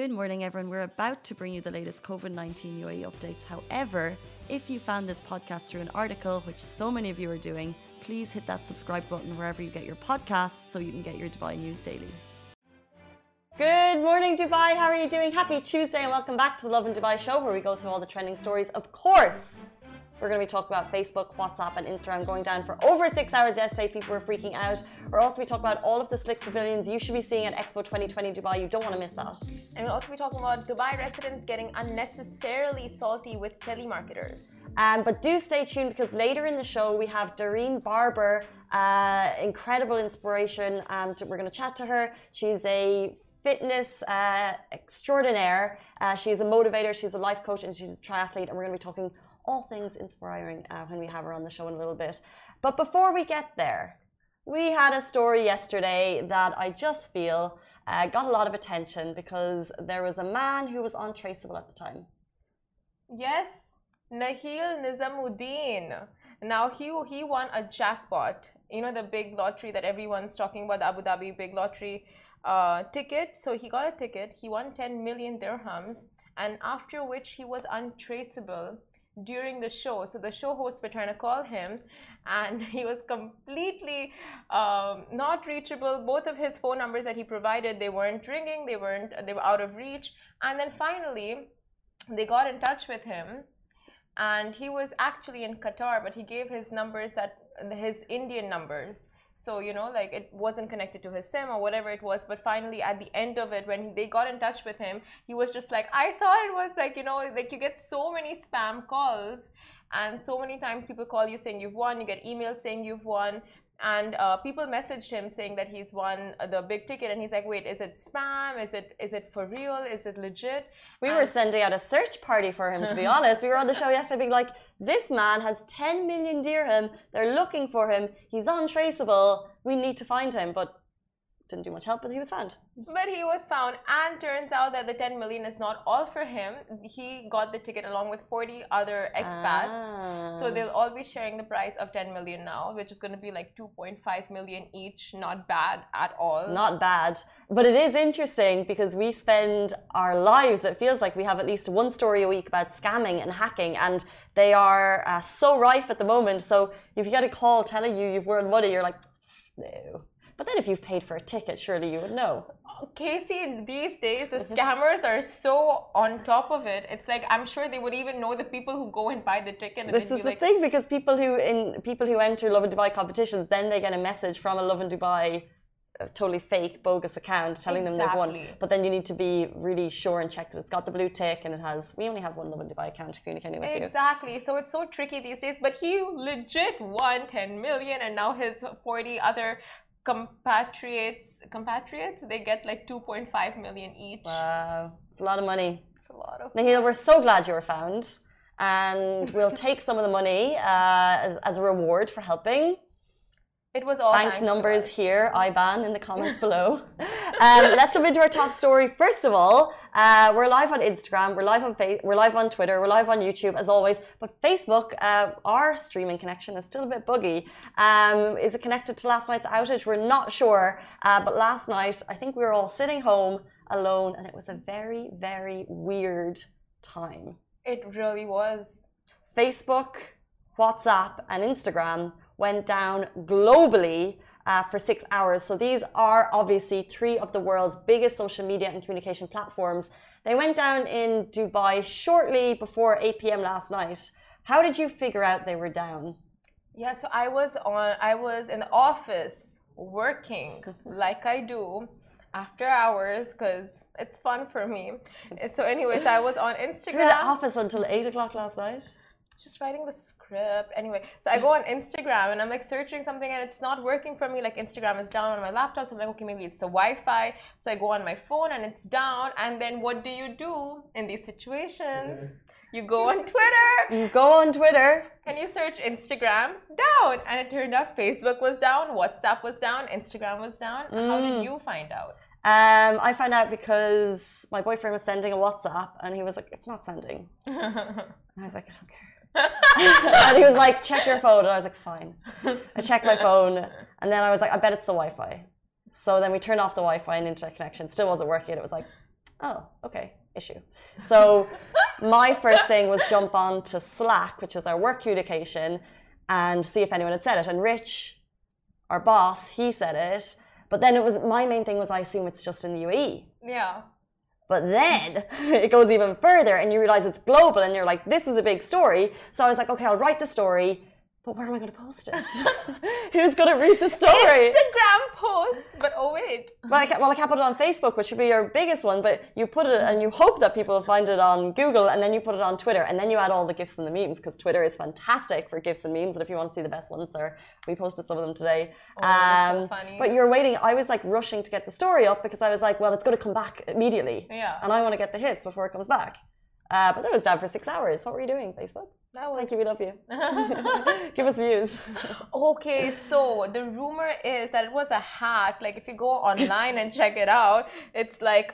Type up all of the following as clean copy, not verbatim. Good morning, everyone. We're about to bring you the latest COVID-19 UAE updates. However, if you found this podcast through an article, which so many of you are doing, please hit that subscribe button wherever you get your podcasts so you can get your Dubai news daily. Good morning, Dubai. How are you doing? Happy Tuesday and welcome back to the Lovin Dubai show where we go through all the trending stories. Of course, we're going to be talking about Facebook, WhatsApp and Instagram going down for over 6 hours yesterday. People were freaking out. We're also be talking about all of the slick pavilions you should be seeing at Expo 2020 Dubai. You don't want to miss that. And we'll also be talking about Dubai residents getting unnecessarily salty with telemarketers. But do stay tuned because later in the show we have Dareen Barbar, incredible inspiration. We're going to chat to her. She's a fitness extraordinaire. She's a motivator, she's a life coach, and she's a triathlete. And we're going to be talking all things inspiring when we have her on the show in a little bit. But before we get there, we had a story yesterday that I just feel got a lot of attention because there was a man who was untraceable at the time. Yes, Nahil Nizamuddin. Now he won a jackpot. You know, the big lottery that everyone's talking about, the Abu Dhabi big lottery. Ticket. So he got a ticket, he won 10 million dirhams, and after which he was untraceable during the show. So the show hosts were trying to call him and he was completely not reachable. Both of his phone numbers that he provided, they weren't ringing, they were out of reach. And then finally they got in touch with him, and he was actually in Qatar, but he gave his numbers, that his Indian numbers. So, you know, like it wasn't connected to his SIM or whatever it was. But finally, at the end of it, when they got in touch with him, he was just like, I thought it was like, you know, like you get so many spam calls. And so many times people call you saying you've won. You get emails saying you've won. And people messaged him saying that he's won the big ticket. And he's like, wait, is it spam? Is it for real? Is it legit? We were sending out a search party for him, to be honest. We were on the show yesterday being like, this man has 10 million dirham. They're looking for him. He's untraceable. We need to find him. But didn't do much help, but he was found. But he was found. And turns out that the 10 million is not all for him. He got the ticket along with 40 other expats. So they'll all be sharing the price of 10 million now, which is going to be like 2.5 million each. Not bad at all. Not bad. But it is interesting because we spend our lives, it feels like we have at least one story a week about scamming and hacking, and they are so rife at the moment. So if you get a call telling you you've won money, you're like, no. But then if you've paid for a ticket, surely you would know. Casey, these days, the scammers are so on top of it. It's like, I'm sure they would even know the people who go and buy the ticket. And this is the thing, because people who enter Lovin Dubai competitions, then they get a message from a Lovin Dubai totally fake, bogus account telling them they've won. But then you need to be really sure and check that it's got the blue tick and it has, we only have one Lovin Dubai account communicating with you. Exactly. So it's so tricky these days. But he legit won 10 million and now his 40 other compatriots, they get like 2.5 million each. Wow, it's a lot of money. It's a lot of money. Nahil, we're so glad you were found, and we'll take some of the money as a reward for helping. It was all bank numbers here, IBAN in the comments below. Let's jump into our top story. First of all, we're live on Instagram, we're live on we're live on Twitter, we're live on YouTube as always. But Facebook, our streaming connection is still a bit buggy. Is it connected to last night's outage? We're not sure. But last night, I think we were all sitting home alone, and it was a very, very weird time. It really was. Facebook, WhatsApp, and Instagram went down globally for 6 hours. So these are obviously three of the world's biggest social media and communication platforms. They went down in Dubai shortly before 8 p.m. last night. How did you figure out they were down? Yeah, so I was in the office working like I do after hours because it's fun for me. So anyways, I was on Instagram. You were in the office until 8 o'clock last night? Just writing the script. Anyway, so I go on Instagram and I'm like searching something and it's not working for me. Like Instagram is down on my laptop. So I'm like, okay, maybe it's the Wi-Fi. So I go on my phone and it's down. And then what do you do in these situations? You go on Twitter. You go on Twitter. And you search Instagram down. And it turned out Facebook was down, WhatsApp was down, Instagram was down. How did you find out? I found out because my boyfriend was sending a WhatsApp and he was like, it's not sending. And I was like, I don't care. And he was like, check your phone. And I was like, fine. I checked my phone. And then I was like, I bet it's the Wi-Fi. So then we turned off the Wi-Fi and internet connection. Still wasn't working. It was like, oh, okay, issue. So my first thing was jump on to Slack, which is our work communication, and see if anyone had said it. And Rich, our boss, he said it. But then it was, my main thing was, I assume it's just in the UAE. Yeah. But then it goes even further and you realize it's global and you're like, this is a big story. So I was like, okay, I'll write the story. But where am I going to post it? Who's going to read the story? Instagram post, but oh wait. But I can't put it on Facebook, which would be your biggest one. But you put it and you hope that people find it on Google, and then you put it on Twitter, and then you add all the GIFs and the memes, because Twitter is fantastic for GIFs and memes. And if you want to see the best ones there, we posted some of them today. Oh, so funny. But you're waiting. I was like rushing to get the story up because I was like, well, it's going to come back immediately. Yeah. And I want to get the hits before it comes back. But that was down for 6 hours. What were you doing, Facebook? That was... Thank you, we love you. Give us views. Okay, so the rumor is that it was a hack. Like, if you go online and check it out, it's like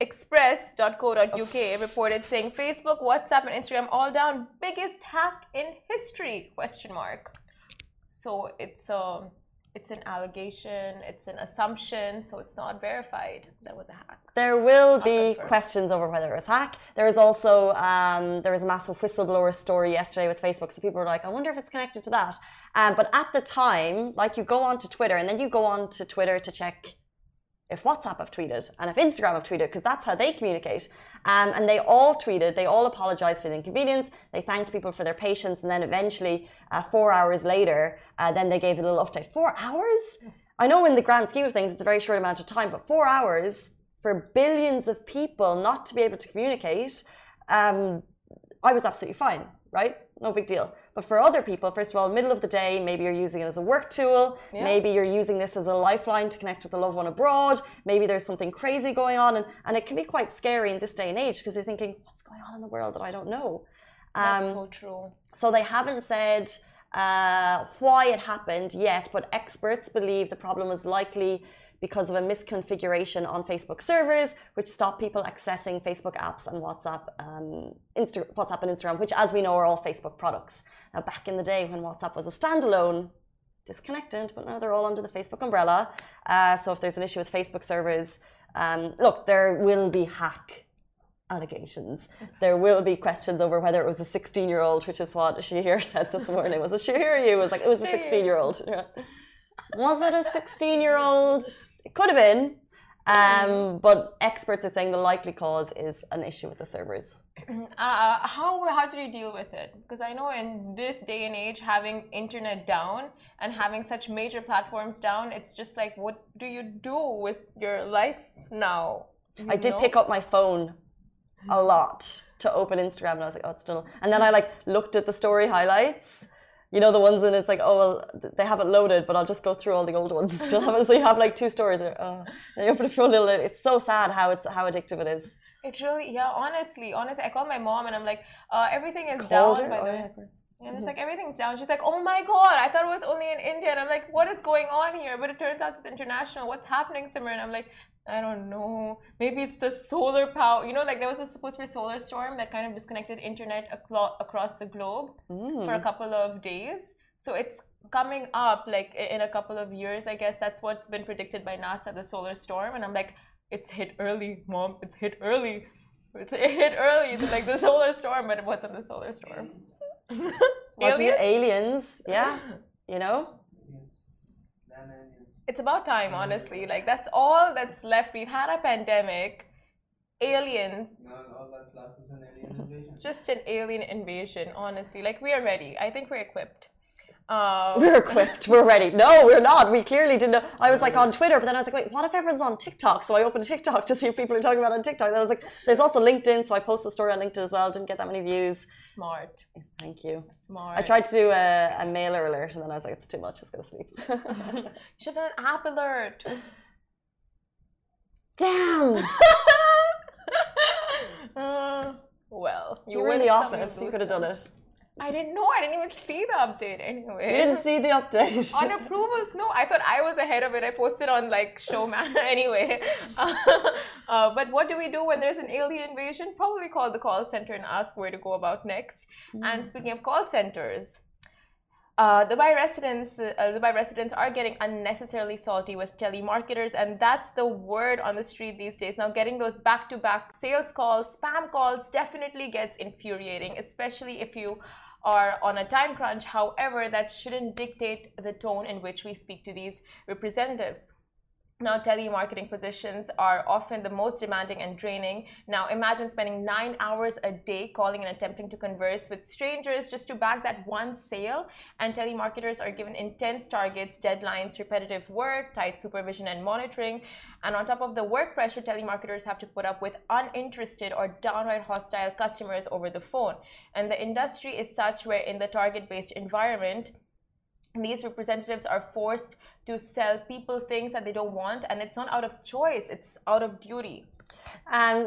express.co.uk reported saying Facebook, WhatsApp, and Instagram all down. Biggest hack in history? Question mark. So it's an allegation, it's an assumption, so it's not verified. That was a hack. There will be questions over whether it was a hack. There is also, there was a massive whistleblower story yesterday with Facebook, so people were like, I wonder if it's connected to that. But at the time, like, you go on to Twitter, and then you go on to Twitter to check if WhatsApp have tweeted and if Instagram have tweeted, because that's how they communicate. And they all tweeted, they all apologized for the inconvenience, they thanked people for their patience, and then eventually 4 hours later, then they gave a little update. 4 hours? I know in the grand scheme of things, it's a very short amount of time, but 4 hours for billions of people not to be able to communicate, I was absolutely fine, right? No big deal. But for other people, first of all, middle of the day, maybe you're using it as a work tool. Yeah. Maybe you're using this as a lifeline to connect with a loved one abroad. Maybe there's something crazy going on. And it can be quite scary in this day and age, because you're thinking, what's going on in the world that I don't know? That's so true. So they haven't said why it happened yet, but experts believe the problem was likely because of a misconfiguration on Facebook servers, which stopped people accessing Facebook apps and WhatsApp, WhatsApp and Instagram, which, as we know, are all Facebook products. Now, back in the day when WhatsApp was a standalone, disconnected, but now they're all under the Facebook umbrella. So if there's an issue with Facebook servers, look, there will be hack allegations. There will be questions over whether it was a 16-year-old, which is what Shahir said this morning. Was it Shahir or you? It was like, it was a 16-year-old. Yeah. Was it a 16-year-old? It could have been, but experts are saying the likely cause is an issue with the servers. How do you deal with it? Because I know in this day and age, having internet down and having such major platforms down, it's just like, what do you do with your life now? I did pick up my phone a lot to open Instagram, and I was like, oh, it's still. And then I like looked at the story highlights. You know, the ones, and it's like, oh, well, they haven't loaded, but I'll just go through all the old ones. Still have it, so you have like two stories. And you open a phone, it's so sad how addictive it is. It really, yeah, honestly, I call my mom and I'm like, everything is down. By the way. And I'm just like, everything's down. She's like, oh my God, I thought it was only in India. And I'm like, what is going on here? But it turns out it's international. What's happening, Simran? And I'm like, I don't know. Maybe it's the solar power. You know, like there was a supposed to be a solar storm that kind of disconnected internet across the globe for a couple of days. So it's coming up like in a couple of years, I guess. That's what's been predicted by NASA, the solar storm. And I'm like, it's hit early, Mom. It's hit early. It's like the solar storm, but it wasn't the solar storm. What do you, aliens? Yeah, you know? It's about time, honestly. Like, that's all that's left. We've had a pandemic, aliens. No, all that's left is an alien invasion. Just an alien invasion, honestly. Like, we are ready. I think we're equipped. We're equipped. We're ready. No, we're not. We clearly didn't know. I was like on Twitter, but then I was like, wait, what if everyone's on TikTok? So I opened TikTok to see if people are talking about it on TikTok. Then I was like, there's also LinkedIn. So I posted the story on LinkedIn as well. Didn't get that many views. Smart. Thank you. Smart. I tried to do a mailer alert, and then I was like, it's too much. Just go to sleep. You should have an app alert. Damn. Well, you were in the office. You could have done it. I didn't know. I didn't even see the update anyway. You didn't see the update? On approvals, no. I thought I was ahead of it. I posted on like Showman anyway. But what do we do when there's an alien invasion? Probably call the call center and ask where to go about next. And speaking of call centers, Dubai residents are getting unnecessarily salty with telemarketers, and that's the word on the street these days. Now, getting those back-to-back sales calls, spam calls definitely gets infuriating, especially if you are on a time crunch. However, that shouldn't dictate the tone in which we speak to these representatives. Now, telemarketing positions are often the most demanding and draining. Now, imagine spending 9 hours a day calling and attempting to converse with strangers just to bag that one sale. And telemarketers are given intense targets, deadlines, repetitive work, tight supervision and monitoring. And on top of the work pressure, telemarketers have to put up with uninterested or downright hostile customers over the phone. And the industry is such where in the target-based environment, these representatives are forced to sell people things that they don't want, and it's not out of choice, it's out of duty.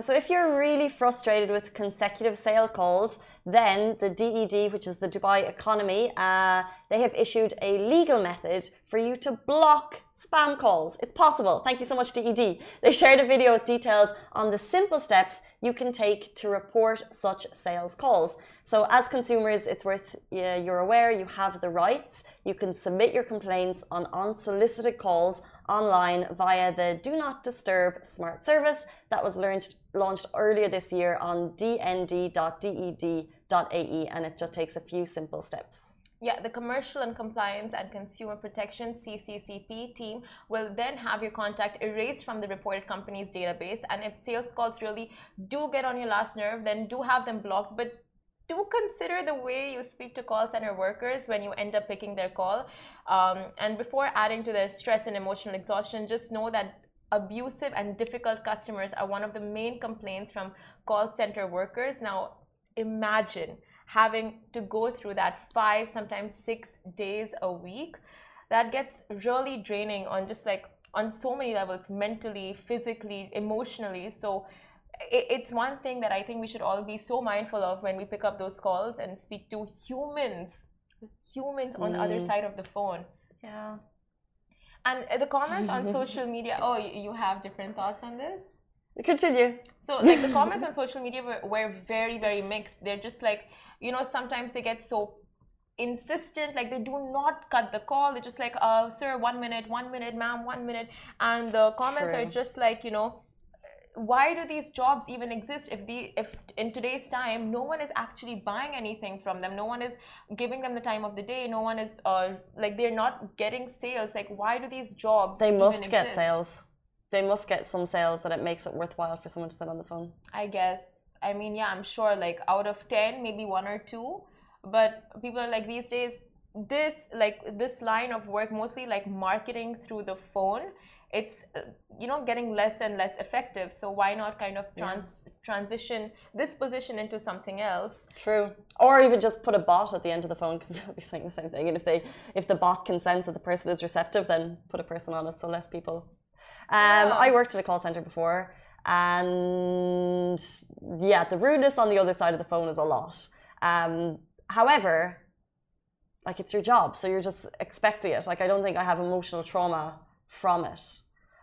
So if you're really frustrated with consecutive sale calls, then the DED, which is the Dubai economy, they have issued a legal method for you to block spam calls. It's possible. Thank you so much, DED. They shared a video with details on the simple steps you can take to report such sales calls. So as consumers, it's worth you're aware you have the rights. You can submit your complaints on unsolicited calls online via the Do Not Disturb smart service that was launched earlier this year on dnd.ded.ae, and it just takes a few simple steps. Yeah, the Commercial and Compliance and Consumer Protection CCCP team will then have your contact erased from the reported company's database. And if sales calls really do get on your last nerve, then do have them blocked. But do consider the way you speak to call center workers when you end up picking their call. And before adding to their stress and emotional exhaustion, just know that abusive and difficult customers are one of the main complaints from call center workers. Now, imagine having to go through that 5, sometimes 6 days a week. That gets really draining on just like on so many levels, mentally, physically, emotionally. So it's one thing that I think we should all be so mindful of when we pick up those calls and speak to humans on the other side of the phone. Yeah. And the comments on social media, oh, you have different thoughts on this? Continue. So like the comments on social media were very, very mixed. They're just like, you know, sometimes they get so insistent, like they do not cut the call. They're just like, sir, 1 minute, 1 minute, ma'am, 1 minute. And the comments are just like, you know, why do these jobs even exist if in today's time no one is actually buying anything from them? No one is giving them the time of the day. No one is like, they're not getting sales. Like, why do these jobs even exist? They must get sales. They must get some sales that it makes it worthwhile for someone to sit on the phone, I guess. I mean, yeah, I'm sure like out of 10, maybe 1 or 2. But people are like these days, this line of work, mostly like marketing through the phone, it's, you know, getting less and less effective. So why not kind of transition this position into something else? True. Or even just put a bot at the end of the phone, because they'll be saying the same thing. And if the bot can sense that the person is receptive, then put a person on it, so less people. I worked at a call center before, and yeah, the rudeness on the other side of the phone is a lot. However, like, it's your job, so you're just expecting it. Like, I don't think I have emotional trauma from it.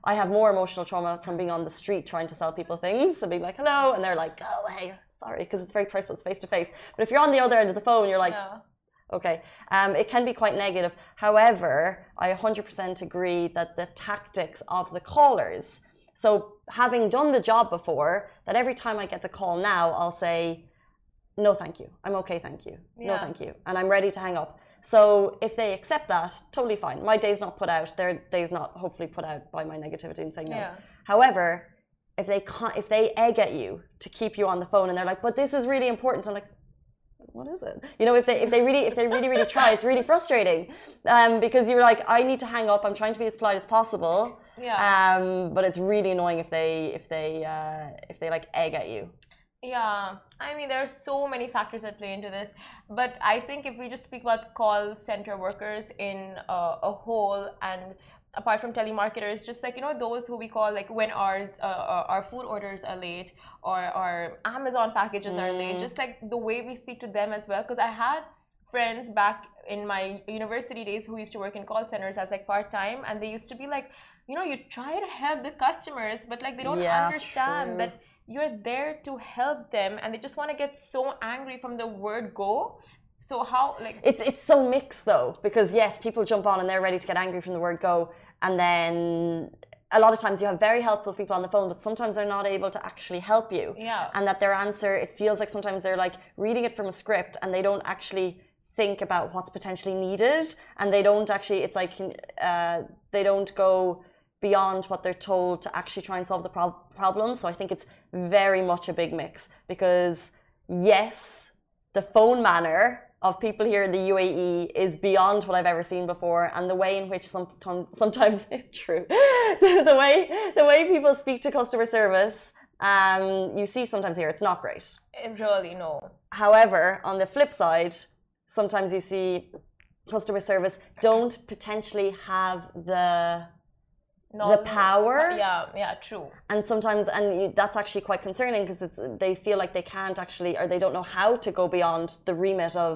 I have more emotional trauma from being on the street trying to sell people things and being like, hello, and they're like, go away, sorry, because it's very personal, it's face to face. But if you're on the other end of the phone, you're like, okay. It can be quite negative. However, I 100% agree that the tactics of the callers, so having done the job before, that every time I get the call now, I'll say, no, thank you. I'm okay, thank you. No, thank you. And I'm ready to hang up. So if they accept that, totally fine. My day's not put out. Their day's not hopefully put out by my negativity and saying no. However, if they egg at you to keep you on the phone and they're like, but this is really important, I'm like, what is it? You know, if they really try, it's really frustrating, because you're like, I need to hang up. I'm trying to be as polite as possible. But it's really annoying if they like egg at you. Yeah, I mean, there are so many factors that play into this, but I think if we just speak about call center workers in a whole, and apart from telemarketers, just like, you know, those who we call like when our food orders are late, or our Amazon packages are late, just like the way we speak to them as well. Because I had friends back in my university days who used to work in call centers as like part-time, and they used to be like, you know, you try to help the customers, but like they don't understand that you're there to help them, and they just want to get so angry from the word go So how, like... It's so mixed, though, because, yes, people jump on and they're ready to get angry from the word go. And then a lot of times you have very helpful people on the phone, but sometimes they're not able to actually help you. Yeah. And that their answer, it feels like sometimes they're, like, reading it from a script and they don't actually think about what's potentially needed. And they don't actually... It's like they don't go beyond what they're told to actually try and solve the problem. So I think it's very much a big mix because, yes, the phone manner of people here in the UAE is beyond what I've ever seen before, and the way in which sometimes true, the way people speak to customer service, you see sometimes here it's not great. Really, no. However, on the flip side, sometimes you see customer service don't potentially have the power. Yeah, true. And sometimes, that's actually quite concerning because they feel like they can't actually, or they don't know how to go beyond the remit of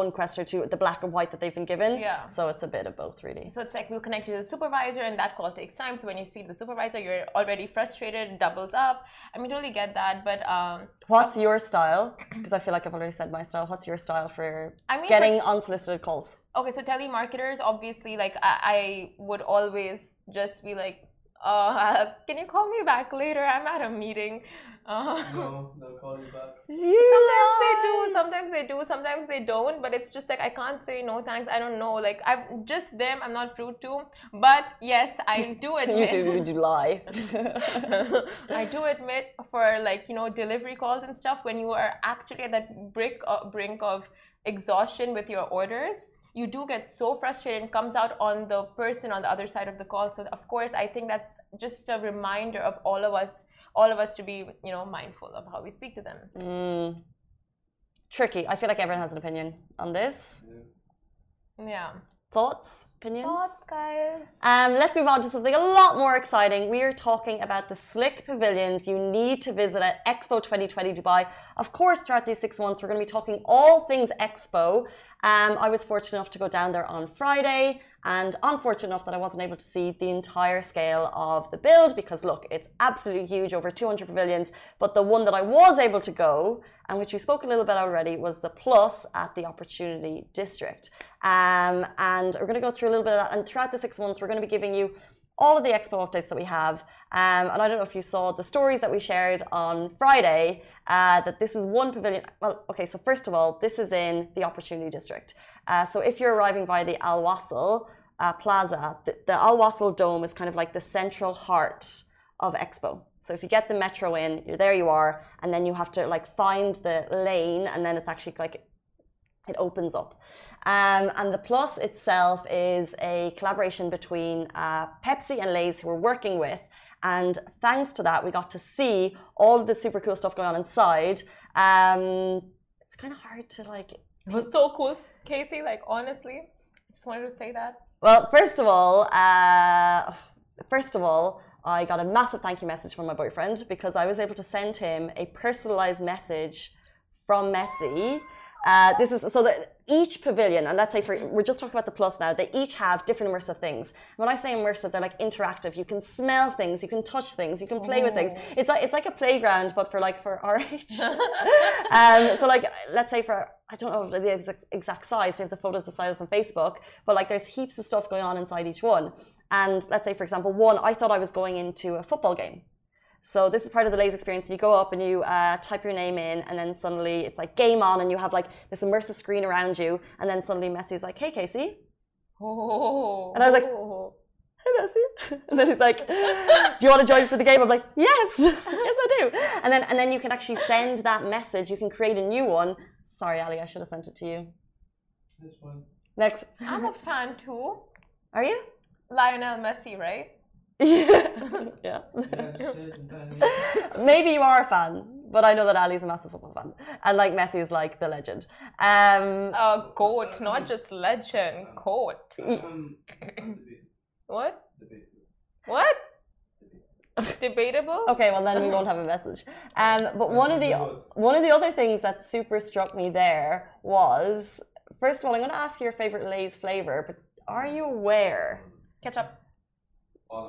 one question or two, the black and white that they've been given. Yeah. So it's a bit of both, really. So it's like we'll connect you to the supervisor, and that call takes time. So when you speak to the supervisor, you're already frustrated, doubles up. I mean, totally get that, but what's your style? Because I feel like I've already said my style. What's your style for getting unsolicited calls? Okay, so telemarketers, obviously, like I would always just be like, can you call me back later? I'm at a meeting. No, they'll call you back. Sometimes they do, sometimes they do, sometimes they don't. But it's just like I can't say no thanks. I don't know. Like I'm just them. I'm not rude to. But yes, I do admit. you do lie. I do admit for delivery calls and stuff when you are actually at that brink of exhaustion with your orders. You do get so frustrated and comes out on the person on the other side of the call. So of course, I think that's just a reminder of all of us to be, mindful of how we speak to them. Tricky. I feel like everyone has an opinion on this. Yeah. Thoughts? Opinions? Thoughts, guys. Let's move on to something a lot more exciting. We are talking about the slick pavilions you need to visit at Expo 2020 Dubai. Of course, throughout these 6 months, we're going to be talking all things Expo. I was fortunate enough to go down there on Friday, and unfortunate enough that I wasn't able to see the entire scale of the build because, look, it's absolutely huge, over 200 pavilions. But the one that I was able to go, and which we spoke a little bit already, was the Plus at the Opportunity District. And we're going to go through a little bit of that. And throughout the 6 months, we're going to be giving you all of the Expo updates that we have. And I don't know if you saw the stories that we shared on Friday, that this is one pavilion. Well, okay, so first of all, this is in the Opportunity District. So if you're arriving via the Al Wasl Plaza, the Al Wasl Dome is kind of like the central heart of Expo. So if you get the metro in, there you are, and then you have to find the lane, and then it's actually it opens up. And the Plus itself is a collaboration between Pepsi and Lay's, who we're working with. And thanks to that, we got to see all of the super cool stuff going on inside. It's kind of hard to It was so cool, Casey. Honestly, I just wanted to say that. Well, first of all, I got a massive thank you message from my boyfriend because I was able to send him a personalized message from Messi. This is so that each pavilion, and let's say we're just talking about the Plus now, they each have different immersive things. When I say immersive, they're interactive. You can smell things, you can touch things, you can play with things. It's like a playground, but for RH. So let's say for, I don't know the exact size. We have the photos beside us on Facebook, but there's heaps of stuff going on inside each one. And let's say, for example, one, I thought I was going into a football game. So this is part of the Lay's experience. You go up and you type your name in, and then suddenly it's game on, and you have this immersive screen around you, and then suddenly Messi's hey Casey, and I was hey Messi, and then he's do you want to join for the game? I'm yes, yes I do, and then you can actually send that message. You can create a new one. Sorry Ali, I should have sent it to you. This one. Next. I'm a fan too. Are you? Lionel Messi, right? Yeah. Maybe you are a fan, but I know that Ali's a massive football fan, and Messi is the legend. GOAT, not just legend, GOAT. What? What? Debatable. Okay, well then we won't have a message. But one of the other things that super struck me there was, first of all, I'm going to ask you your favorite Lay's flavor, but are you aware? Ketchup.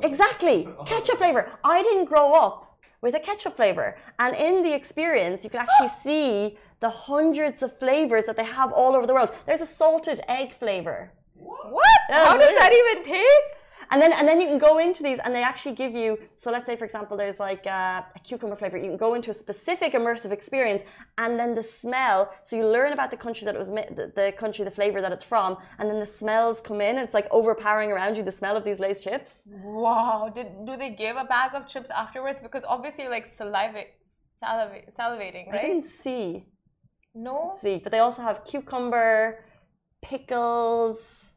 Exactly, ketchup flavor. I didn't grow up with a ketchup flavor. And in the experience, you can actually see the hundreds of flavors that they have all over the world. There's a salted egg flavor. What? Yeah, how does that even taste? And then you can go into these and they actually give you, so let's say for example there's like a cucumber flavor. You can go into a specific immersive experience and then the smell, so you learn about the country that it was the flavor that it's from, and then the smells come in. It's like overpowering around you, the smell of these Lay's chips. Wow. Do they give a bag of chips afterwards? Because obviously you're like salivating, right? I didn't see. No? See, but they also have cucumber, pickles.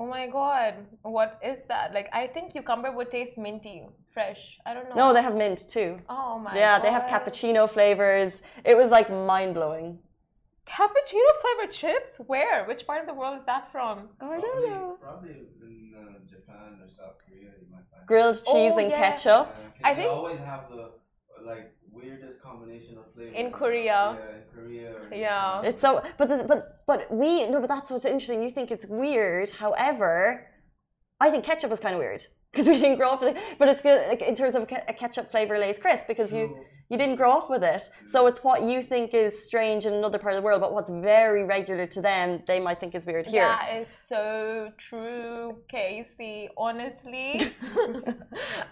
Oh my god, what is that? Like, I think cucumber would taste minty, fresh. I don't know. No, they have mint too. Oh my god. Yeah, they have cappuccino flavors. It was like mind-blowing. Cappuccino flavored chips? Where? Which part of the world is that from? Oh, I don't know. Probably in Japan or South Korea, you might find grilled cheese and ketchup. Yeah, I think they always have the like weirdest combination of flavors. In Korea. Yeah, in Korea. Yeah. It's so, but that's what's interesting. You think it's weird. However, I think ketchup is kind of weird because we didn't grow up with it. But it's good like, in terms of a ketchup flavor Lay's crisp, because you didn't grow up with it. So it's what you think is strange in another part of the world, but what's very regular to them, they might think is weird here. That is so true, Casey. Honestly,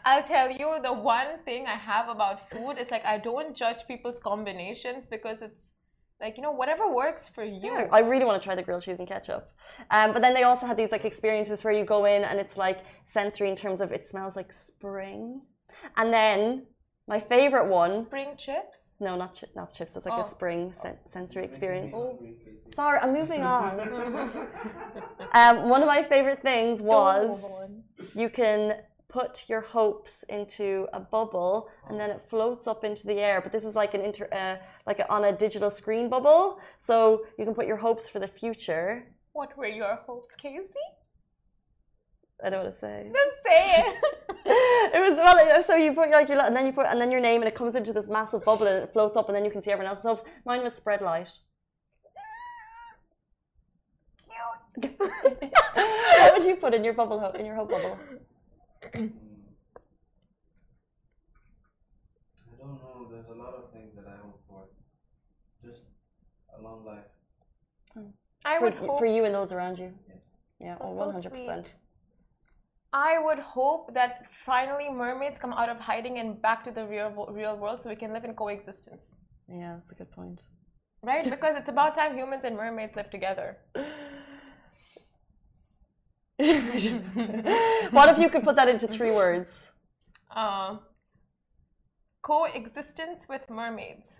I'll tell you the one thing I have about food is like I don't judge people's combinations because it's like, you know, whatever works for you. Yeah, I really want to try the grilled cheese and ketchup. But then they also had these like experiences where you go in and it's like sensory in terms of it smells like spring. And then my favorite one. Spring chips? No, not chips. It's like a spring sensory experience. Oh. Sorry, I'm moving on. One of my favorite things was you can put your hopes into a bubble and then it floats up into the air. But this is like an on a digital screen bubble, so you can put your hopes for the future. What were your hopes, Casey? I don't want to say. Just say it. It was so you put like your and then your name and it comes into this massive bubble and it floats up and then you can see everyone else's hopes. Mine was spread light. Cute. What would you put in your bubble hope in your hope bubble? I don't know. There's a lot of things that I hope for. Just a long life. I would hope for you and those around you. Yes. Yeah, 100%. I would hope that finally mermaids come out of hiding and back to the real world, so we can live in coexistence. Yeah, that's a good point. Right? Because it's about time humans and mermaids live together. What if you could put that into 3 words? Coexistence with mermaids.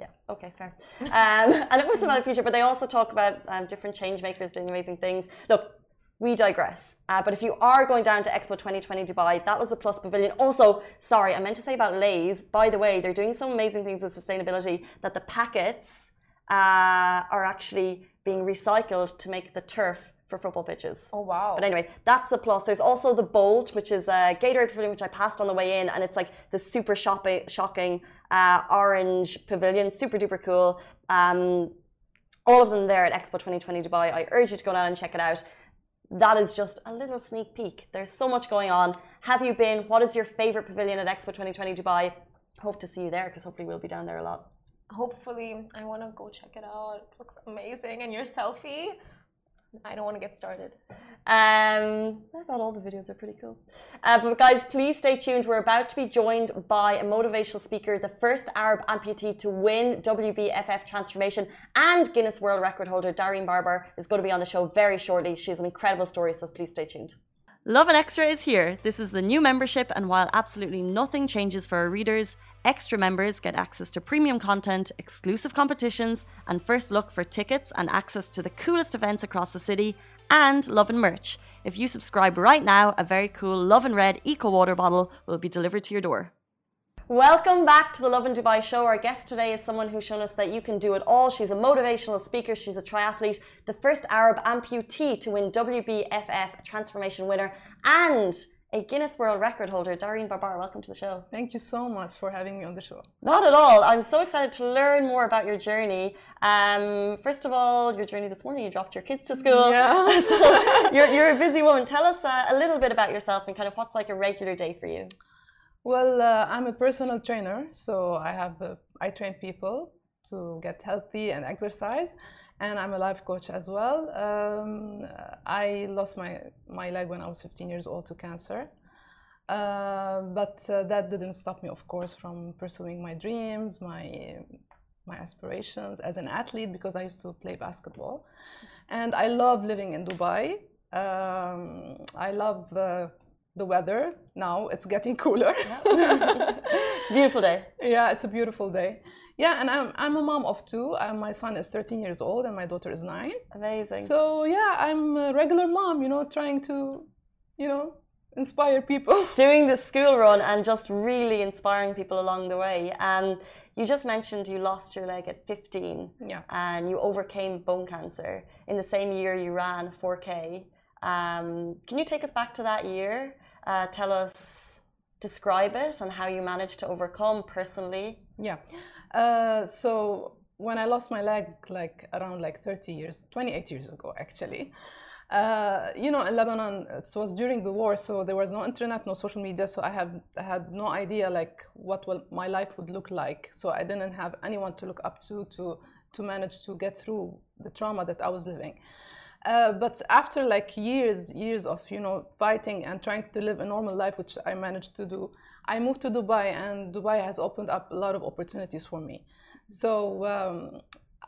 Yeah, okay, fair. And it was about a future, but they also talk about different change makers doing amazing things. Look, we digress. But if you are going down to Expo 2020 Dubai, that was the Plus Pavilion. Also, sorry, I meant to say about Lay's. By the way, they're doing some amazing things with sustainability, that the packets are actually being recycled to make the turf for football pitches. Oh wow. But anyway, that's the Plus. There's also the Bolt, which is a Gatorade pavilion, which I passed on the way in, and it's like the super shocking orange pavilion, super duper cool. All of them there at Expo 2020 Dubai. I urge you to go down and check it out. That is just a little sneak peek. There's so much going on. Have you been? What is your favorite pavilion at Expo 2020 Dubai? Hope to see you there, because hopefully we'll be down there a lot. Hopefully. I want to go check it out. It looks amazing. And your selfie? I don't want to get started. I thought all the videos are pretty cool. But guys, please stay tuned. We're about to be joined by a motivational speaker, the first Arab amputee to win WBFF Transformation and Guinness World Record holder, Dareen Barbar, is going to be on the show very shortly. She has an incredible story, so please stay tuned. Love and Extra is here. This is the new membership, and while absolutely nothing changes for our readers, Extra members get access to premium content, exclusive competitions, and first look for tickets and access to the coolest events across the city, and Love and merch. If you subscribe right now, a very cool Love and Red Eco Water bottle will be delivered to your door. Welcome back to the Lovin Dubai show. Our guest today is someone who's shown us that you can do it all. She's a motivational speaker. She's a triathlete, the first Arab amputee to win WBFF Transformation winner, and a Guinness World Record holder, Dareen Barbar. Welcome to the show. Thank you so much for having me on the show. Not at all. I'm so excited to learn more about your journey. First of all, your journey this morning. You dropped your kids to school. Yeah. So you're a busy woman. Tell us a little bit about yourself and kind of what's like a regular day for you. Well, I'm a personal trainer, so I train people to get healthy and exercise, and I'm a life coach as well. I lost my leg when I was 15 years old to cancer, but that didn't stop me, of course, from pursuing my dreams, my aspirations as an athlete, because I used to play basketball, and I love living in Dubai. I love the weather. Now it's getting cooler. It's a beautiful day. Yeah, it's a beautiful day. Yeah, and I'm a mom of two. My son is 13 years old and my daughter is 9. Amazing. So yeah, I'm a regular mom, trying to, inspire people. Doing the school run and just really inspiring people along the way. And you just mentioned you lost your leg at 15. Yeah. And you overcame bone cancer. In the same year you ran 4K. Can you take us back to that year? Tell us, describe it and how you managed to overcome personally. Yeah. So when I lost my leg, around 28 years ago, actually, in Lebanon, it was during the war, so there was no internet, no social media, so I had no idea what my life would look like. So I didn't have anyone to look up to manage to get through the trauma that I was living. But after years of fighting and trying to live a normal life, which I managed to do, I moved to Dubai, and Dubai has opened up a lot of opportunities for me. So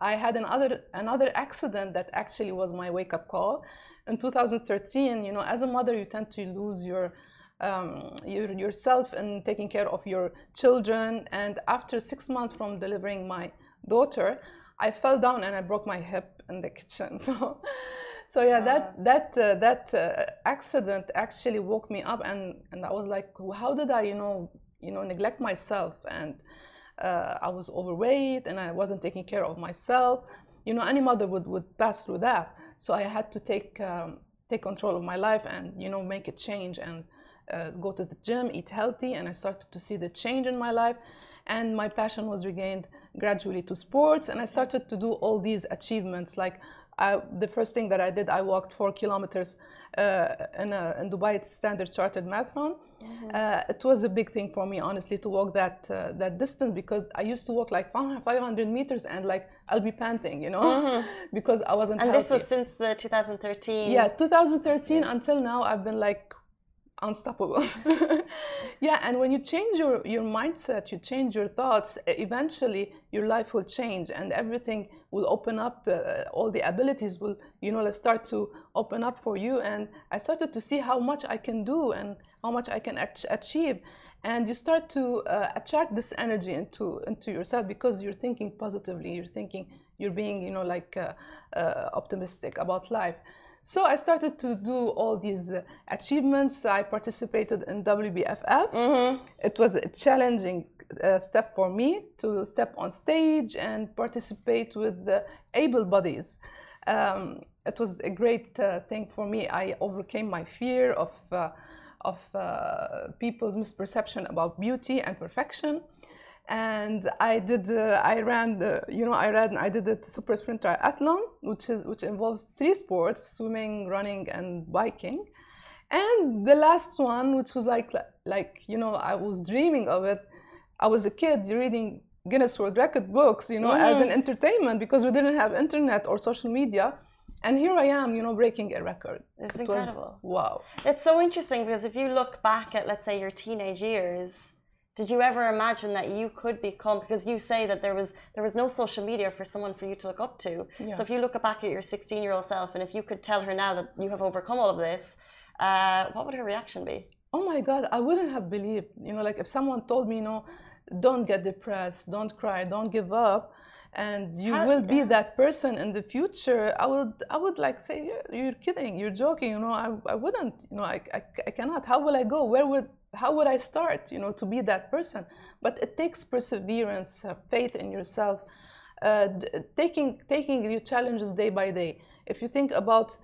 I had another accident that actually was my wake-up call. In 2013, as a mother, you tend to lose yourself in taking care of your children. And after 6 months from delivering my daughter, I fell down and I broke my hip in the kitchen. So yeah, that accident actually woke me up, and I was like, how did I neglect myself? And I was overweight and I wasn't taking care of myself. Any mother would pass through that. So I had to take control of my life and make a change and go to the gym, eat healthy, and I started to see the change in my life. And my passion was regained gradually to sports, and I started to do all these achievements the first thing that I did, I walked 4 kilometers in Dubai Standard Chartered Marathon. Mm-hmm. It was a big thing for me, honestly, to walk that distance, because I used to walk 500 meters and I'll be panting, mm-hmm. because I wasn't healthy. And this was since the 2013? Yeah, 2013 until now, I've been unstoppable. Yeah, and when you change your mindset, you change your thoughts, eventually your life will change and everything will open up. All the abilities will start to open up for you, and I started to see how much I can do and how much I can achieve, and you start to attract this energy into yourself, because you're thinking positively, you're being optimistic about life. So I started to do all these achievements. I participated in WBFF. Mm-hmm. It was a challenging step for me to step on stage and participate with the able bodies. It was a great thing for me. I overcame my fear of people's misperception about beauty and perfection. And I did the super sprint triathlon, which involves 3 sports: swimming, running, and biking. And the last one, which was I was dreaming of it. I was a kid reading Guinness World Record books, mm-hmm. as an entertainment, because we didn't have internet or social media. And here I am, breaking a record. It's incredible. Wow. It's so interesting, because if you look back at, let's say, your teenage years, did you ever imagine that you could become, because you say that there was no social media for someone for you to look up to. Yeah. So if you look back at your 16-year-old self, and if you could tell her now that you have overcome all of this, what would her reaction be? Oh my God, I wouldn't have believed. If someone told me, don't get depressed, don't cry, don't give up, and you will be that person in the future, I would say, you're kidding, you're joking. I wouldn't. I cannot. How will I go? How would I start, to be that person? But it takes perseverance, faith in yourself, taking your challenges day by day. If you think about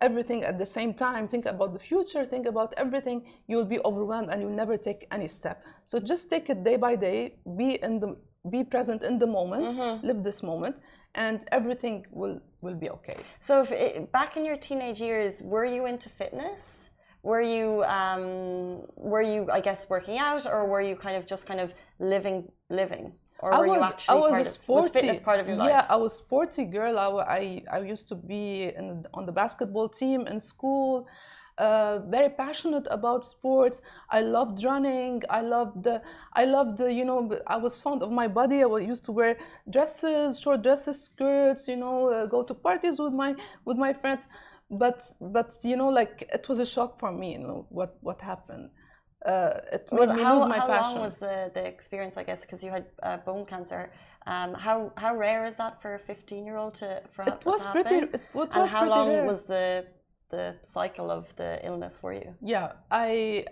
everything at the same time, think about the future, think about everything, you will be overwhelmed and you'll never take any step. So just take it day by day, be present in the moment, mm-hmm. live this moment, and everything will be okay. So back in your teenage years, were you into fitness? Were you, I guess, working out, or were you kind of just kind of living? Or were you actually was fitness part of your life? Yeah, I was sporty girl. I used to be on the basketball team in school. Very passionate about sports. I loved running. I loved. You know, I was fond of my body. I used to wear dresses, short dresses, skirts. You know, go to parties with my friends. But you know, like, it was a shock for me. You know what happened. It made me lose my passion. How long was the experience? I guess because you had bone cancer. How rare is that for a 15-year-old to? It was pretty rare. And how long was the cycle of the illness for you? Yeah, I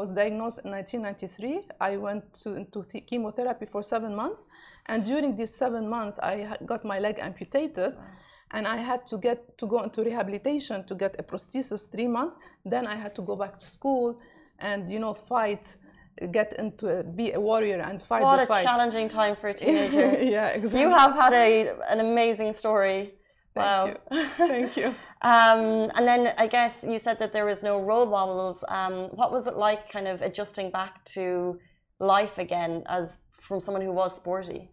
was diagnosed in 1993. I went into chemotherapy for 7 months, and during these 7 months, I got my leg amputated, and I had to go into rehabilitation to get a prosthesis 3 months. Then I had to go back to school, and you know, be a warrior and fight. What a challenging time for a teenager. Yeah, exactly. You have had an amazing story. Thank you. Thank you. And then I guess you said that there was no role models. What was it like kind of adjusting back to life again as from someone who was sporty?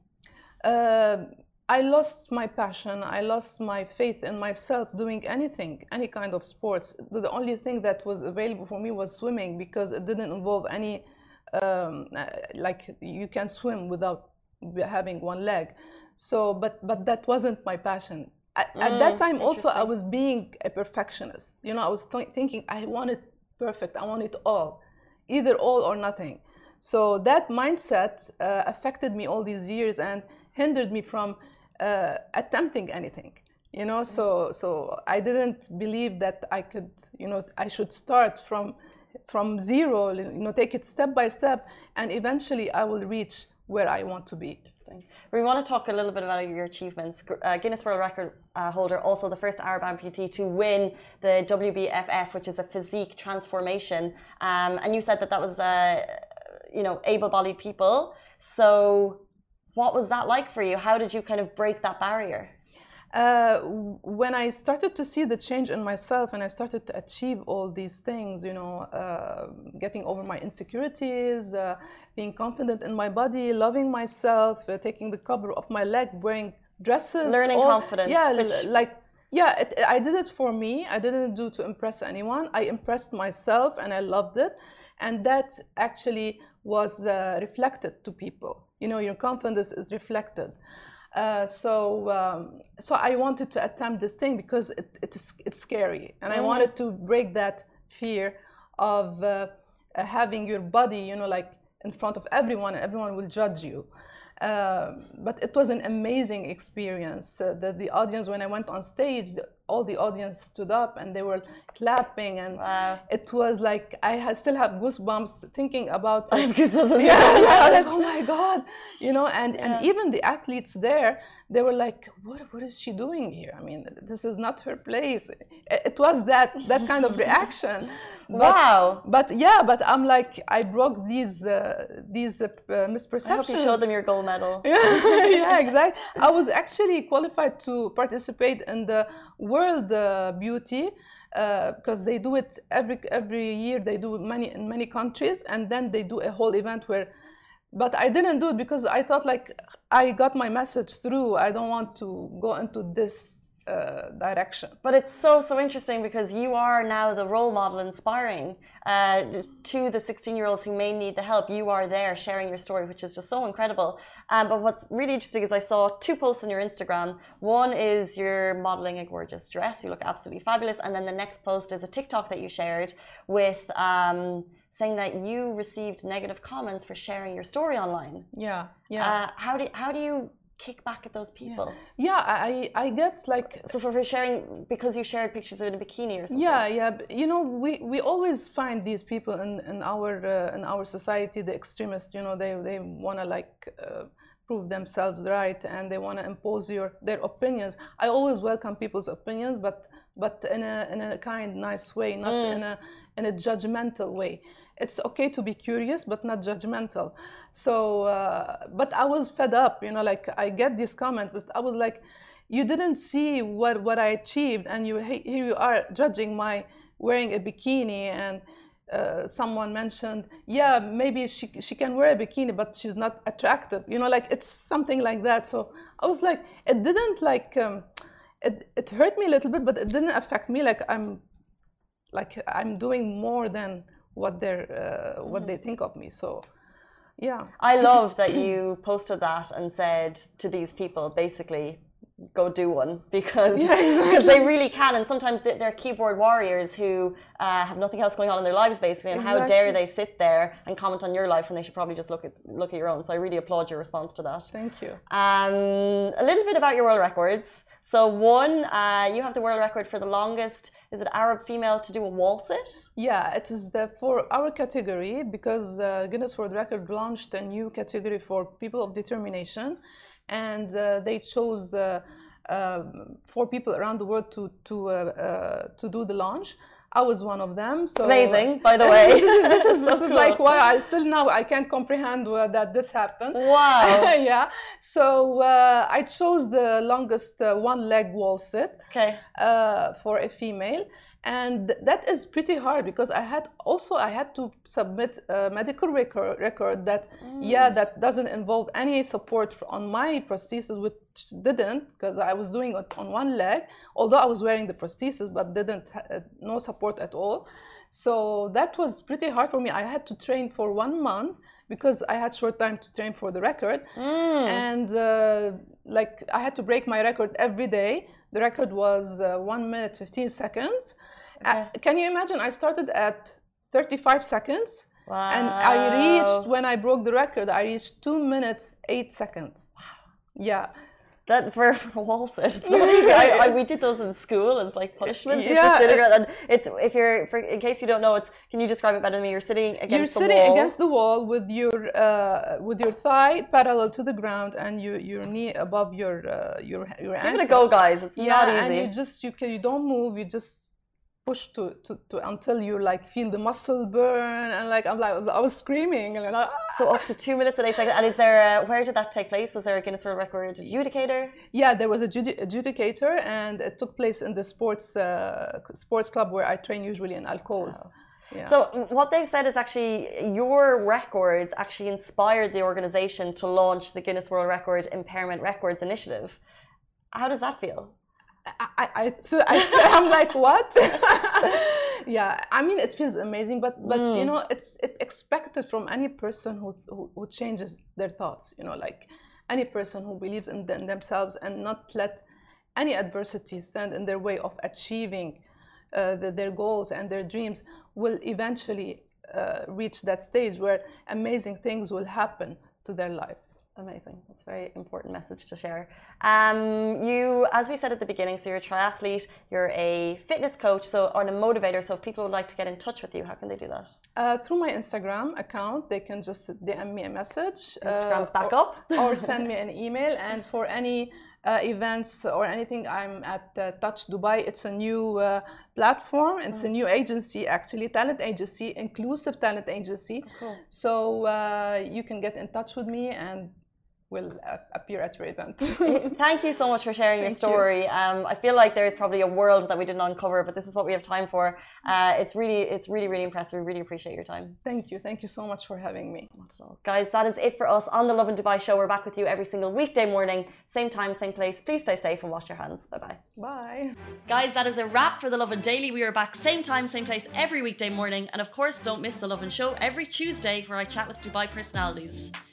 I lost my passion. I lost my faith in myself doing anything, any kind of sports. The only thing that was available for me was swimming, because it didn't involve any, like, you can swim without having one leg. So, but that wasn't my passion. At that time also, I was being a perfectionist. You know, I was thinking I want it perfect. I want it all, either all or nothing. So that mindset affected me all these years and hindered me from attempting anything. You know, so I didn't believe that I could. You know, I should start from zero. You know, take it step by step, and eventually I will reach where I want to be. We want to talk a little bit about your achievements. Guinness World Record holder, also the first Arab amputee to win the WBFF, which is a physique transformation. And you said that was, you know, able-bodied people. So what was that like for you? How did you kind of break that barrier? When I started to see the change in myself and I started to achieve all these things, you know, getting over my insecurities, being confident in my body, loving myself, taking the cover off my leg, wearing dresses. Learning confidence. Yeah, I did it for me. I didn't do it to impress anyone. I impressed myself and I loved it. And that actually was reflected to people. You know, your confidence is reflected. So I wanted to attempt this thing because it's scary, and I wanted to break that fear of having your body, you know, like in front of everyone, and everyone will judge you. But it was an amazing experience. The audience, when I went on stage, all the audience stood up and they were clapping, and it was like I still have goosebumps thinking about. I have goosebumps. Yeah, like, oh my God, you know, and even the athletes there, they were like, what is she doing here? I mean, this is not her place. It was that kind of reaction. Wow. But I'm like, I broke these misperceptions. I hope you showed them your gold medal. Yeah, exactly. I was actually qualified to participate in the World Beauty, because they do it every year. They do in many countries, and then they do a whole event where. But I didn't do it because I thought, like, I got my message through. I don't want to go into this direction. But it's so interesting because you are now the role model, inspiring to the 16-year-olds who may need the help. You are there sharing your story, which is just so incredible. But what's really interesting is I saw 2 posts on your Instagram. One is you're modeling a gorgeous dress. You look absolutely fabulous. And then the next post is a TikTok that you shared with saying that you received negative comments for sharing your story online. Yeah. How do you kick back at those people? I get, like, so for sharing, because you shared pictures in a bikini or something. Yeah. But, you know, we always find these people in our society, the extremists. You know, they want to, like, prove themselves right, and they want to impose their opinions. I always welcome people's opinions, but in a kind, nice way, not in a judgmental way. It's okay to be curious, but not judgmental. So, but I was fed up, you know, like, I get these comments, but I was like, you didn't see what I achieved, and here you are judging my wearing a bikini, and someone mentioned, yeah, maybe she can wear a bikini, but she's not attractive, you know, like it's something like that. So I was like, it didn't like, it hurt me a little bit, but it didn't affect me. Like I'm doing more than what they think of me. So yeah, I love that you posted that and said to these people, basically, go do one, because yeah, exactly. Because they really can, and sometimes they're keyboard warriors who have nothing else going on in their lives, basically, and exactly. How dare they sit there and comment on your life when they should probably just look at your own. So I really applaud your response to that. Thank you. A little bit about your world records. So one, you have the world record for the longest, is it Arab female to do a wall sit? Yeah, it is for our category, because Guinness World Record launched a new category for people of determination. And they chose four people around the world to do the launch. I was one of them. So amazing, by the way. this is like why I still now I can't comprehend that this happened. Wow. Yeah. So I chose the longest one-leg wall sit. Okay. For a female, and that is pretty hard, because I had to submit a medical record that that doesn't involve any support on my prosthesis, which didn't, because I was doing it on one leg, although I was wearing the prosthesis, but no support at all. So that was pretty hard for me. I had to train for 1 month, because I had short time to train for the record, and I had to break my record every day. The record was 1 minute 15 seconds. Okay. Can you imagine? I started at 35 seconds, wow. And I reached, when I broke the record, I reached 2 minutes 8 seconds. Wow. Yeah. That for wall sit, it's amazing. We did those in school as like punishments. Yeah, and it's in case you don't know, it's, can you describe it better than me? You're sitting against the wall with your thigh parallel to the ground and your knee above your ankle. Give it a go, guys. It's not easy. And you don't move. You just push to until you feel the muscle burn, and I was screaming, and so up to 2 minutes and 8 seconds. And is there where did that take place? Was there a Guinness World Record adjudicator? Yeah, there was a adjudicator, and it took place in the sports club where I train usually, in Alcoz. Wow. Yeah. So what they've said is actually your records actually inspired the organization to launch the Guinness World Record Impairment Records Initiative. How does that feel? I'm like, what? Yeah, I mean, it feels amazing, but you know, it's expected from any person who changes their thoughts, you know, like any person who believes in themselves and not let any adversity stand in their way of achieving their goals and their dreams, will eventually reach that stage where amazing things will happen to their life. Amazing. That's a very important message to share. You, as we said at the beginning, so you're a triathlete, you're a fitness coach, and a motivator. So if people would like to get in touch with you, how can they do that? Through my Instagram account, they can just DM me a message. Instagram's back up. Or send me an email. And for any events or anything, I'm at Touch Dubai. It's a new platform. It's a new agency, actually, talent agency, inclusive talent agency. Oh, cool. So you can get in touch with me, and will appear at your event. Thank you so much for sharing your story. I feel like there is probably a world that we didn't uncover, but this is what we have time for. It's really impressive. We really appreciate your time. Thank you. Thank you so much for having me. Not at all. Guys, that is it for us on the Lovin Dubai Show. We're back with you every single weekday morning, same time, same place. Please stay safe and wash your hands. Bye-bye. Bye. Guys, that is a wrap for the Lovin Daily. We are back same time, same place every weekday morning. And of course, don't miss the Lovin Show every Tuesday, where I chat with Dubai personalities.